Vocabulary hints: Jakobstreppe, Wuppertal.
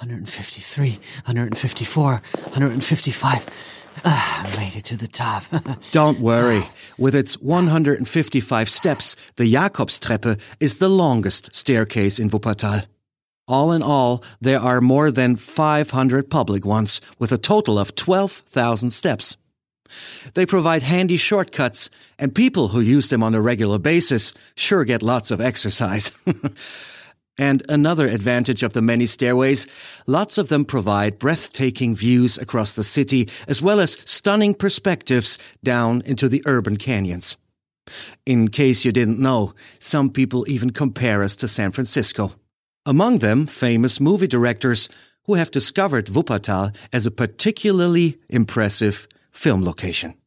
153, 154, 155. I made it to the top. Don't worry. With its 155 steps, the Jakobstreppe is the longest staircase in Wuppertal. All in all, there are more than 500 public ones, with a total of 12,000 steps. They provide handy shortcuts, and people who use them on a regular basis sure get lots of exercise. And another advantage of the many stairways, lots of them provide breathtaking views across the city, as well as stunning perspectives down into the urban canyons. In case you didn't know, some people even compare us to San Francisco. Among them, famous movie directors who have discovered Wuppertal as a particularly impressive film location.